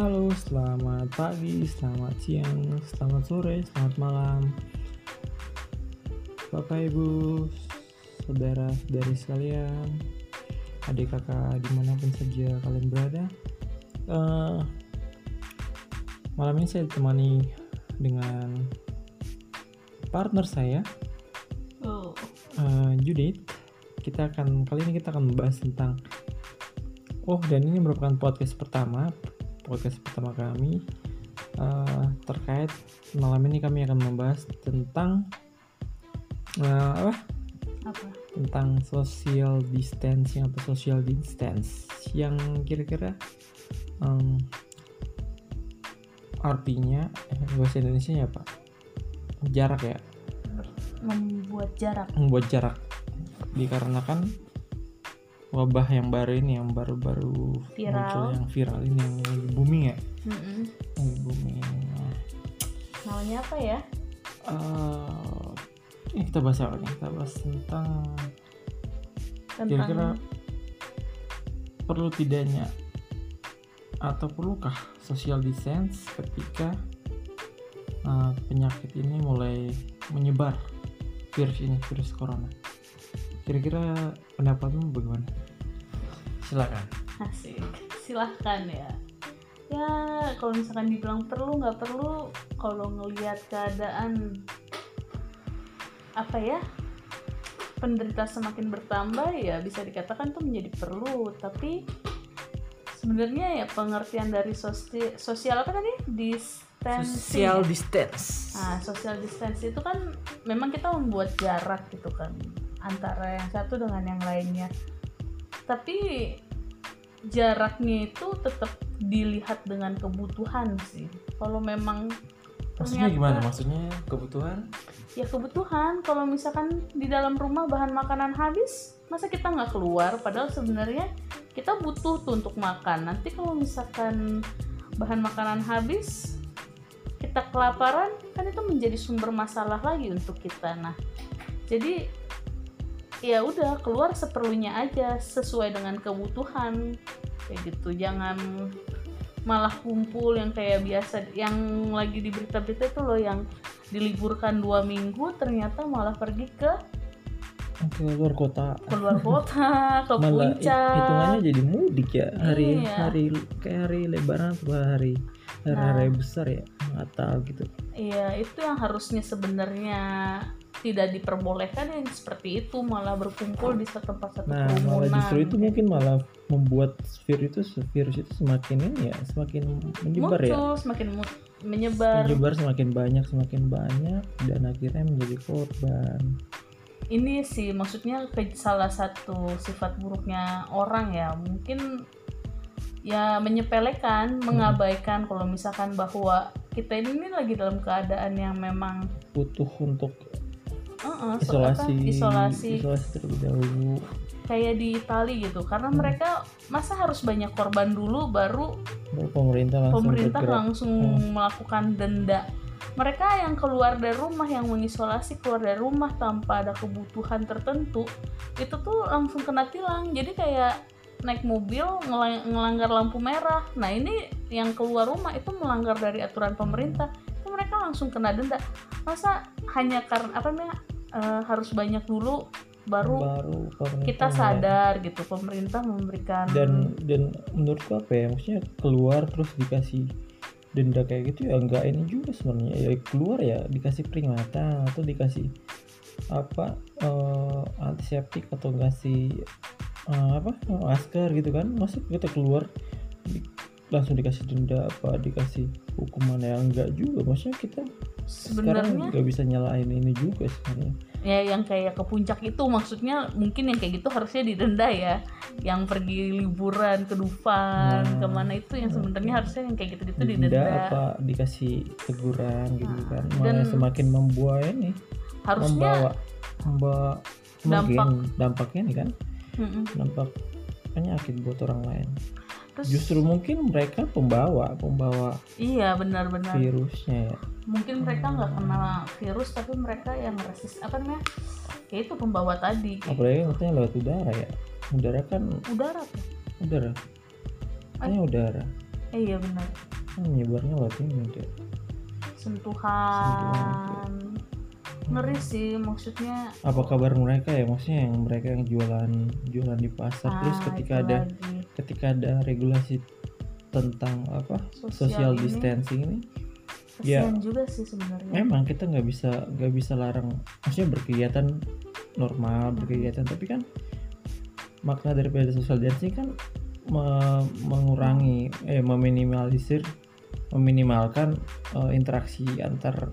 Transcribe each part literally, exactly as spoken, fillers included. Halo, selamat pagi, selamat siang, selamat sore, selamat malam Bapak, Ibu, saudara-saudari sekalian, adik kakak dimanapun saja kalian berada. uh, Malam ini saya ditemani dengan partner saya, oh. uh, Judith. Kita akan, kali ini kita akan membahas tentang Oh, dan ini merupakan podcast pertama podcast pertama kami uh, terkait malam ini kami akan membahas tentang uh, apa? apa? Tentang social distancing atau social distance yang kira-kira um, artinya bahasa Indonesia apa? Jarak ya? Membuat jarak. Membuat jarak dikarenakan wabah yang baru ini, yang baru-baru viral. Muncul, yang viral ini, yang lagi booming ya. Mm-hmm. Lagi booming. Namanya apa ya? Uh, ini kita bahas apa nih? Kita bahas tentang, tentang kira-kira perlu tidaknya atau perlukah social distance ketika uh, penyakit ini mulai menyebar, virus ini, virus corona. Kira-kira pendapatmu bagaimana? Silakan. Asik. Silakan ya. Ya, kalau misalkan dibilang perlu nggak perlu, kalau ngelihat keadaan apa ya, penderita semakin bertambah, ya bisa dikatakan tuh menjadi perlu. Tapi sebenarnya ya pengertian dari sosi- sosial apa tadi? Distancing. Social distance. Nah, social distance itu kan memang kita membuat jarak gitu kan, antara yang satu dengan yang lainnya, tapi jaraknya itu tetap dilihat dengan kebutuhan sih. Kalau memang maksudnya ternyata, gimana maksudnya kebutuhan? Ya kebutuhan. Kalau misalkan di dalam rumah bahan makanan habis, masa kita nggak keluar? Padahal sebenarnya kita butuh tuh untuk makan. Nanti kalau misalkan bahan makanan habis, kita kelaparan, kan itu menjadi sumber masalah lagi untuk kita. Nah, jadi ya udah keluar seperlunya aja sesuai dengan kebutuhan kayak gitu, jangan malah kumpul yang kayak biasa yang lagi di berita-berita itu loh, yang diliburkan dua minggu ternyata malah pergi ke keluar kota keluar kota ke puncak, hitungannya jadi mudik ya, hari iya. hari kayak hari lebaran atau hari hari nah, besar ya, atau gitu. Iya, itu yang harusnya sebenarnya tidak diperbolehkan, yang seperti itu malah berkumpul di satu tempat, satu kerumunan. Nah, malah justru itu mungkin malah membuat virus itu virus itu semakin ya semakin menyebar. Muncul, ya semakin mu- menyebar menyebar semakin banyak semakin banyak dan akhirnya menjadi korban. Ini sih maksudnya salah satu sifat buruknya orang ya, mungkin ya menyepelekan, mengabaikan. Hmm. Kalau misalkan bahwa kita ini lagi dalam keadaan yang memang butuh untuk Uh-uh, isolasi, isolasi isolasi terlebih dahulu kayak di Itali gitu, karena hmm. mereka masa harus banyak korban dulu baru, baru pemerintah langsung, pemerintah langsung hmm. melakukan denda. Mereka yang keluar dari rumah, yang mengisolasi keluar dari rumah tanpa ada kebutuhan tertentu itu tuh langsung kena tilang. Jadi kayak naik mobil ngelang- ngelanggar lampu merah, nah ini yang keluar rumah itu melanggar dari aturan pemerintah, itu mereka langsung kena denda. Masa hanya karena apa namanya Uh, harus banyak dulu baru, baru kita sadar ya. Gitu pemerintah memberikan, dan dan menurutku apa ya, maksudnya keluar terus dikasih denda kayak gitu ya enggak ini juga sebenarnya ya, keluar ya dikasih peringatan atau dikasih apa uh, antiseptik atau kasih uh, apa masker gitu kan, maksud kita keluar di, langsung dikasih denda apa dikasih hukuman yang enggak juga, maksudnya kita sebenarnya sekarang nggak bisa nyalain ini juga sebenarnya ya, yang kayak ke puncak itu maksudnya mungkin yang kayak gitu harusnya didenda ya, yang pergi liburan ke Dufan nah, kemana itu yang sebenarnya nah, harusnya yang kayak gitu-gitu didenda, didenda apa dikasih teguran gitu nah, kan malah semakin membuat ini harusnya membawa, membawa dampak mungkin, dampaknya nih kan mm-mm. dampak penyakit buat orang lain. Terus, justru mungkin mereka pembawa pembawa iya benar-benar virusnya ya. Mungkin mereka nggak hmm. kena virus tapi mereka yang resist apa namanya ya itu pembawa tadi. Apalagi katanya lewat udara ya, udara kan udara tuh udara hanya udara Eh, iya benar. Nyebarnya latinnya deh. Sentuhan. Ngeri sih, maksudnya. Apa kabar mereka ya? Maksudnya yang mereka yang jualan jualan di pasar, ah, terus ketika ada lagi. ketika ada regulasi tentang apa social, social ini, distancing ini. Kasian ya, juga sih sebenarnya. Memang kita nggak bisa nggak bisa larang, maksudnya berkegiatan normal, berkegiatan, tapi kan makna daripada social distancing kan me- mengurangi, eh meminimalisir, meminimalkan uh, interaksi antar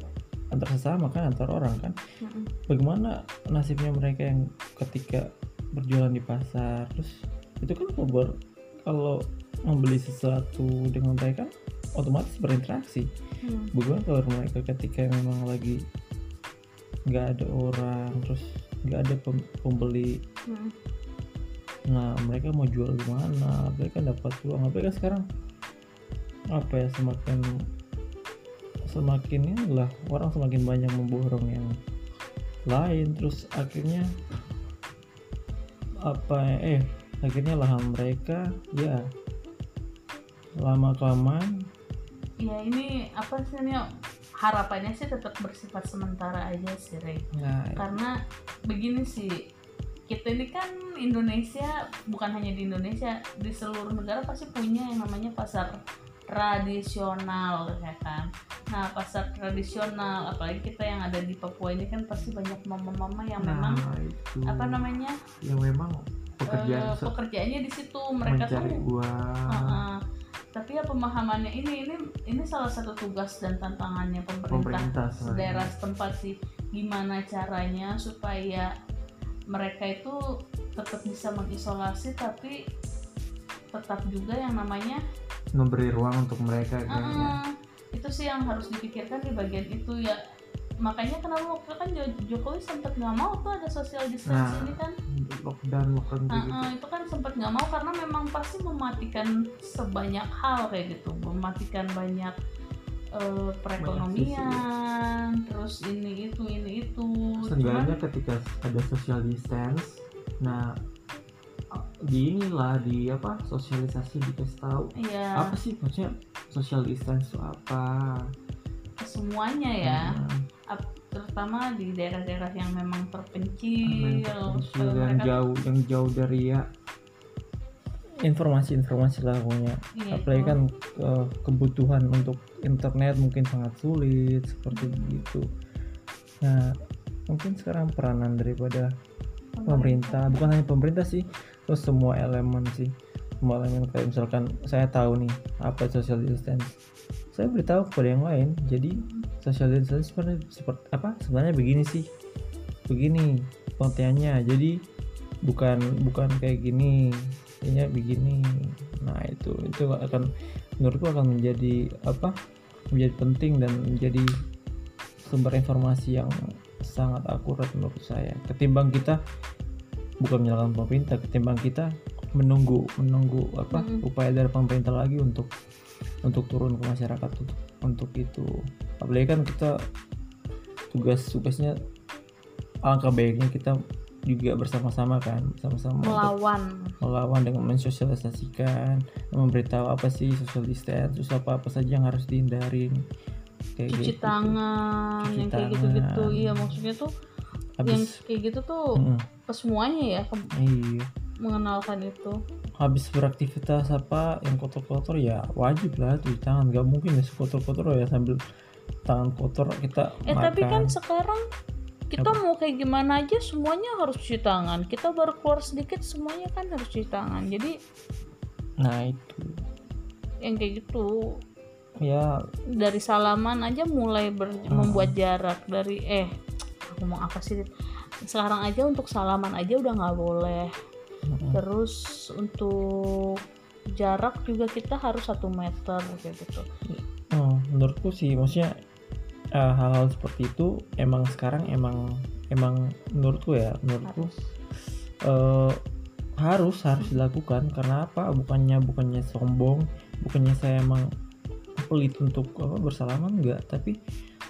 antar sesama kan, antar orang kan. Mm-hmm. Bagaimana nasibnya mereka yang ketika berjualan di pasar, terus itu kan kalau kalau membeli sesuatu dengan mereka kan otomatis berinteraksi. Mm. Bagaimana kalau mereka ketika memang lagi nggak ada orang, terus nggak ada pem- pembeli. Mm. Nah, mereka mau jual gimana? Mereka dapat uang. Mereka sekarang apa ya, semakin semakin inilah orang semakin banyak memborong yang lain, terus akhirnya apa eh akhirnya lahan mereka ya lama kelamaan ya ini apa sih ini harapannya sih tetap bersifat sementara aja sih, Rey. Nah, karena ya. Begini sih, kita ini kan Indonesia, bukan hanya di Indonesia, di seluruh negara pasti punya yang namanya pasar tradisional ya kan. Nah, pasar tradisional apalagi kita yang ada di Papua ini kan pasti banyak mama-mama yang nah, memang itu. apa namanya? yang memang pekerjaan uh, pekerjaannya di situ mereka mencari kan. Uang. Uh-uh. Tapi ya pemahamannya ini ini ini salah satu tugas dan tantangannya pemerintah, pemerintah daerah setempat sih, gimana caranya supaya mereka itu tetap bisa mengisolasi tapi tetap juga yang namanya memberi ruang untuk mereka kayaknya. Uh, itu sih yang harus dipikirkan di bagian itu ya. Makanya kenapa waktu kan Jokowi sempat nggak mau tuh ada social distancing nah, ini kan lockdown lockdown uh, gitu. Uh, itu kan sempat nggak mau karena memang pasti mematikan sebanyak hal kayak gitu, mematikan banyak Uh, perekonomian, ya. Terus ini itu ini itu. Sebenarnya ketika ada social distance, nah di inilah di apa sosialisasi dikasih tahu ya. Apa sih maksudnya social distance itu apa? Semuanya ya, ya. Terutama di daerah-daerah yang memang terpencil, terpencil yang jauh yang jauh dari ya. Informasi-informasi lah punya, iya, apalagi kan uh, kebutuhan untuk internet mungkin sangat sulit seperti begitu. Nah, mungkin sekarang peranan daripada pemerintah, pemerintah. bukan hanya pemerintah sih, terus semua elemen sih, semua elemen kayak misalkan saya tahu nih apa social distance, saya beritahu kepada yang lain. Jadi social distance sebenarnya seperti apa? Sebenarnya begini sih, begini pengertiannya. Jadi bukan bukan kayak gini. Intinya begini. Nah, itu itu akan menurutku akan menjadi apa? menjadi penting dan menjadi sumber informasi yang sangat akurat menurut saya. Ketimbang kita bukan menyalahkan pemerintah, ketimbang kita menunggu menunggu apa? Hmm. upaya dari pemerintah lagi untuk untuk turun ke masyarakat untuk, untuk itu. Apalagi kan kita tugas-tugasnya alangkah baiknya kita juga bersama-sama kan, bersama-sama melawan melawan dengan mensosialisasikan, memberitahu apa sih social distance, terus apa-apa saja yang harus dihindarin, kayak cuci gitu, tangan, cuci yang tangan. Kayak gitu-gitu, iya maksudnya tuh habis, yang kayak gitu tuh mm, semuanya ya, ke- iya. mengenalkan itu. Habis beraktivitas apa yang kotor-kotor ya wajib lah cuci tangan, nggak mungkin ya kotor-kotor ya sambil tangan kotor kita eh, makan. Eh tapi kan sekarang kita mau kayak gimana aja semuanya harus cuci tangan, kita baru keluar sedikit semuanya kan harus cuci tangan, jadi nah itu yang kayak gitu ya, dari salaman aja mulai ber- hmm. membuat jarak dari eh aku mau apa sih sekarang aja untuk salaman aja udah nggak boleh. hmm. Terus untuk jarak juga kita harus satu meter kayak gitu. hmm, menurutku sih maksudnya Uh, hal-hal seperti itu emang sekarang emang emang menurutku ya menurutku harus uh, harus, harus dilakukan. Karena apa, bukannya bukannya sombong, bukannya saya emang pelit untuk apa bersalaman, enggak, tapi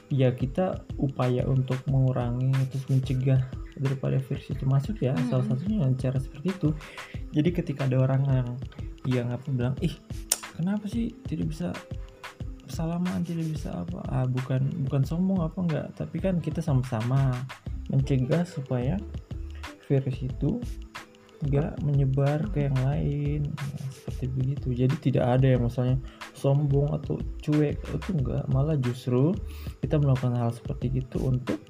ya kita upaya untuk mengurangi terus mencegah daripada virus itu masuk ya. hmm. Salah satunya dengan cara seperti itu. Jadi ketika ada orang yang yang apa bilang ih kenapa sih tidak bisa salaman, tidak bisa apa, ah, bukan bukan sombong apa enggak, tapi kan kita sama-sama mencegah supaya virus itu enggak menyebar ke yang lain, nah, seperti begitu. Jadi tidak ada yang misalnya sombong atau cuek, itu enggak, malah justru kita melakukan hal seperti itu untuk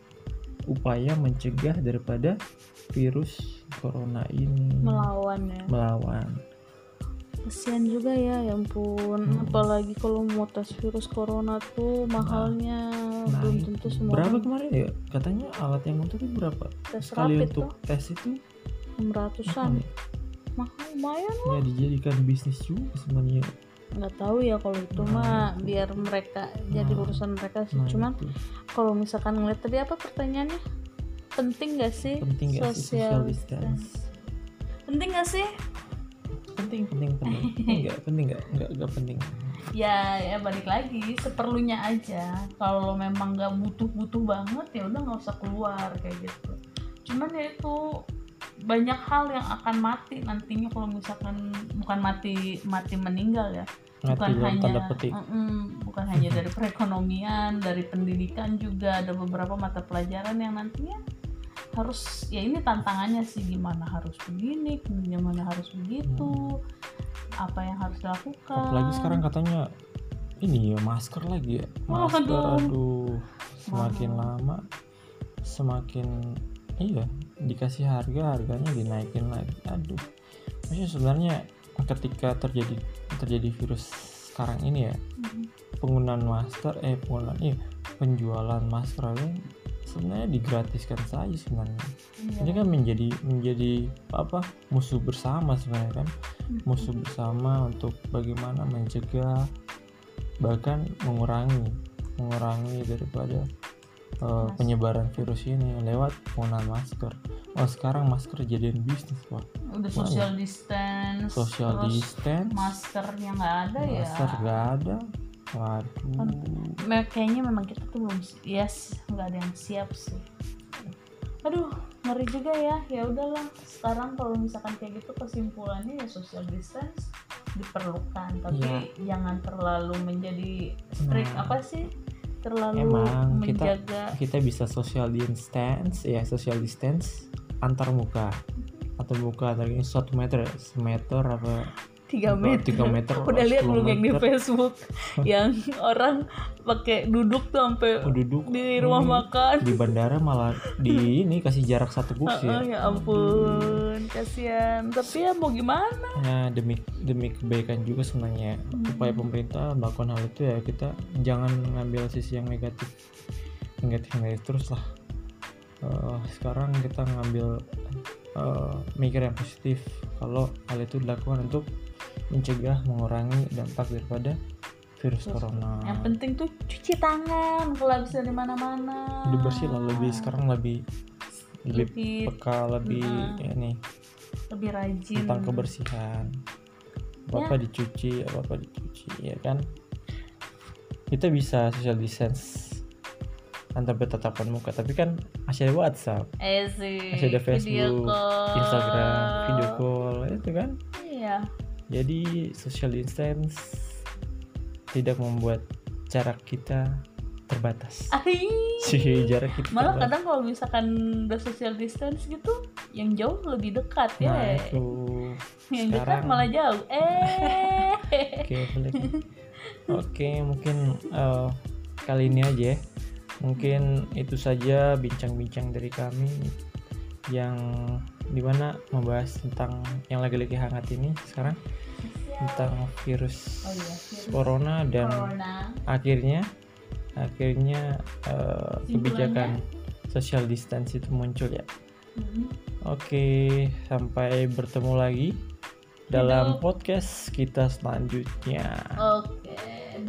upaya mencegah daripada virus corona ini melawan ya. Melawan. Kasian juga ya, ya ampun. Hmm. Apalagi kalau mau tes virus corona tuh mahalnya, nah, belum tentu semua. Berapa kemarin ya? Katanya alat yang untuk itu berapa? Tes Sekali rapid untuk tuh. Tes itu enam ratusan. Mahal lumayan lah. Ya dijadikan bisnis juga sebenarnya. Nggak tahu ya kalau itu nah, mah itu. Biar mereka jadi nah, urusan mereka sih. Nah, cuman kalau misalkan ngeliat tadi apa pertanyaannya? Penting nggak sih? Penting nggak sih social distance? Penting nggak sih? penting penting penting enggak penting enggak enggak enggak penting ya ya balik lagi seperlunya aja. Kalau memang enggak butuh-butuh banget ya udah enggak usah keluar kayak gitu. Cuman ya itu banyak hal yang akan mati nantinya kalau misalkan bukan mati mati meninggal ya, bukan mati hanya bukan hanya dari perekonomian, dari pendidikan juga ada beberapa mata pelajaran yang nantinya harus ya ini tantangannya sih, gimana harus begini, gimana harus begitu, hmm. apa yang harus dilakukan. Apalagi sekarang katanya ini ya masker lagi ya, masker aduh, aduh. semakin aduh. lama semakin iya dikasih harga harganya dinaikin lagi, aduh. Maksudnya sebenarnya ketika terjadi terjadi virus sekarang ini ya, hmm. penggunaan masker eh penggunaan iya penjualan masker ini sebenarnya digratiskan saja sebenarnya. Iya. Ini kan menjadi menjadi apa musuh bersama sebenarnya kan, mm-hmm. musuh bersama untuk bagaimana mencegah bahkan mengurangi mengurangi daripada uh, penyebaran virus ini lewat penggunaan masker. Oh sekarang masker jadian bisnis pak. Udah social Mana? distance. Social distance. Maskernya nggak ada masker ya. Masker nggak ada. Waduh. Kayaknya memang kita tuh belum yes, nggak ada yang siap sih. Aduh, ngeri juga ya. Ya udahlah. Sekarang kalau misalkan kayak gitu kesimpulannya ya social distance diperlukan, tapi ya. jangan terlalu menjadi strict nah. apa sih? Terlalu Emang menjaga. Kita, kita bisa social distance, ya social distance antar muka, mm-hmm. antar muka dari satu meter, semeter apa? tiga meter Udah lihat belum yang di Facebook yang orang pakai duduk tuh sampai di rumah hmm, makan. Di bandara malah di ini kasih jarak satu kursi. Oh, ya. ya ampun, kasihan. Tapi ya mau gimana? Nah, demi demi kebaikan juga sebenarnya. Hmm. Upaya pemerintah melakukan hal itu ya kita jangan mengambil sisi yang negatif. Negatif negatif terus lah. Uh, sekarang kita ngambil uh, mikir yang positif kalau hal itu dilakukan untuk mencegah mengurangi dampak daripada virus corona. Yang penting tuh cuci tangan kalau bisa di mana-mana. Lebih bersih lah, lebih sekarang lebih lebih peka, lebih nah, ya nih. Lebih rajin tentang kebersihan. Apa-apa ya. dicuci, apa-apa dicuci, ya kan? Kita bisa social distance antar bertatapan muka, tapi kan masih ada WhatsApp, eh, masih ada Facebook, video Instagram, video call, itu kan? Iya. Jadi social distance tidak membuat jarak kita terbatas. Sih jarak kita. Malah terbatas. Kadang kalau misalkan udah social distance gitu, yang jauh lebih dekat ya. Nah, itu. Yang sekarang... dekat malah jauh. Eh. Oke, boleh. Oke, mungkin uh, kali ini aja. Ya. Mungkin itu saja bincang-bincang dari kami yang dimana membahas tentang yang lagi-lagi hangat ini sekarang tentang virus, oh, iya, virus corona dan corona. akhirnya akhirnya uh, kebijakan social distance itu muncul ya. Mm-hmm. Oke, sampai bertemu lagi dalam Hidup. podcast kita selanjutnya. Oke,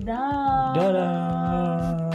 dah. Dadah.